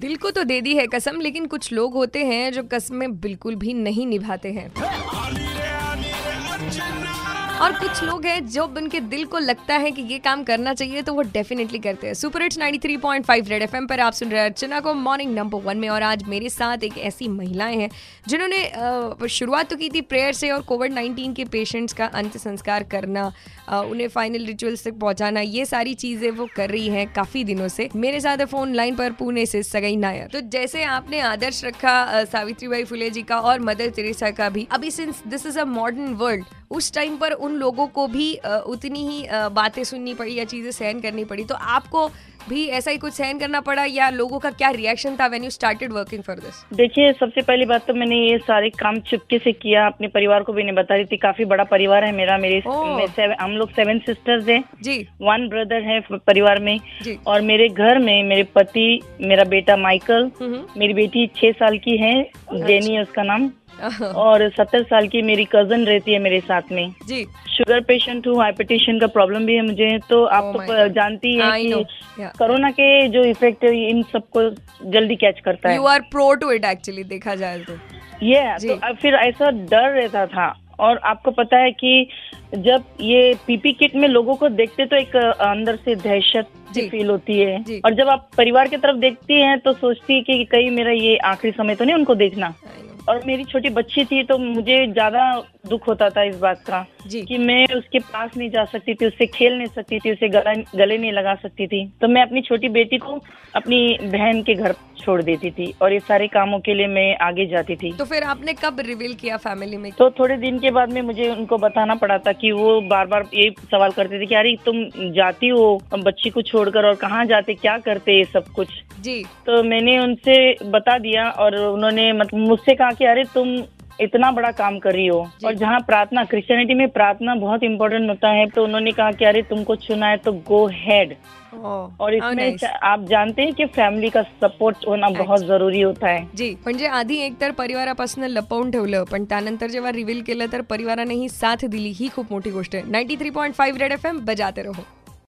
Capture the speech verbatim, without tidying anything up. दिल को तो दे दी है कसम, लेकिन कुछ लोग होते हैं जो कसमें बिल्कुल भी नहीं निभाते हैं, और कुछ लोग हैं जब उनके दिल को लगता है कि ये काम करना चाहिए तो वो डेफिनेटली करते हैं। सुपर हिट्स तिरानवे पॉइंट पाँच रेड एफएम पर आप सुन रहे हैं अर्चना को मॉर्निंग नंबर वन में, और आज मेरे साथ एक ऐसी महिलाएं हैं जिन्होंने शुरुआत तो की थी प्रेयर से, और कोविड नाइन्टीन के पेशेंट्स का अंत संस्कार करना, उन्हें फाइनल रिचुअल्स तक पहुंचाना, ये सारी चीज़ें वो कर रही हैं काफ़ी दिनों से। मेरे साथ फ़ोन लाइन पर पुणे से सगई नायर। तो जैसे आपने आदर्श रखा सावित्रीबाई फुले जी का और मदर तेरेसा का भी, अभी since this is a modern world, उस टाइम पर उन लोगों को भी उतनी ही बातें सुननी पड़ी या चीज़ें सहन करनी पड़ी। तो आपको भी ऐसा ही कुछ सहन करना पड़ा, या लोगों का क्या रिएक्शन था when you started working for this? देखिए, सबसे पहली बात तो मैंने ये सारे काम चुपके से किया, अपने परिवार को भी नहीं बता रही थी। काफी बड़ा परिवार है मेरा, मेरे हम लोग सेवन सिस्टर्स हैं जी, वन ब्रदर है परिवार में, और मेरे घर में मेरे पति, मेरा बेटा माइकल, मेरी बेटी छह साल की है जेनी उसका नाम, और सत्तर साल की मेरी कजन रहती है मेरे साथ में जी। शुगर पेशेंट हूँ, हाइपरटेंशन का प्रॉब्लम भी है मुझे, तो आप oh तो जानती हैं कि yeah. कोरोना के जो इफेक्ट है इन सबको जल्दी कैच करता है। You are pro to it actually, देखा जाए तो ये yeah, तो अब फिर ऐसा डर रहता था। और आपको पता है कि जब ये पीपी किट में लोगों को देखते तो एक अंदर से दहशत फील होती है, और जब आप परिवार की तरफ देखती हैं तो सोचती है कि कहीं मेरा ये आखिरी समय तो नहीं उनको देखना। और मेरी छोटी बच्ची थी तो मुझे ज्यादा दुख होता था इस बात का कि मैं उसके पास नहीं जा सकती थी, उससे खेल नहीं सकती थी, उसे गला गले नहीं लगा सकती थी। तो मैं अपनी छोटी बेटी को अपनी बहन के घर छोड़ देती थी और ये सारे कामों के लिए मैं आगे जाती थी। तो फिर आपने कब रिवील किया फैमिली में? तो थोड़े दिन के बाद में मुझे उनको बताना पड़ा था कि वो बार बार ये सवाल करते थे कि अरे तुम जाती हो बच्ची को छोड़कर और कहाँ जाते, क्या करते ये सब कुछ जी। तो मैंने उनसे बता दिया और उन्होंने मतलब मुझसे कहा कि अरे तुम इतना बड़ा काम कर रही हो, और जहाँ प्रार्थना, क्रिश्चियनिटी में प्रार्थना बहुत इम्पोर्टेंट होता है, तो उन्होंने कहा कि अरे तुमको चुना है तो गो हेड। Oh, और इसमें oh nice. आप जानते हैं की फॅमिली का सपोर्ट होना बहुत जरुरी होता आहे जी. म्हणजे आधी एकतर परिवारापासून लपवून ठेवलं, पण त्यानंतर जेव्हा रिव्हील केलं तर परिवारानेही साथ दिली, ही खूप मोठी गोष्ट आहे. Ninety three point five Red F M बजाते रहो.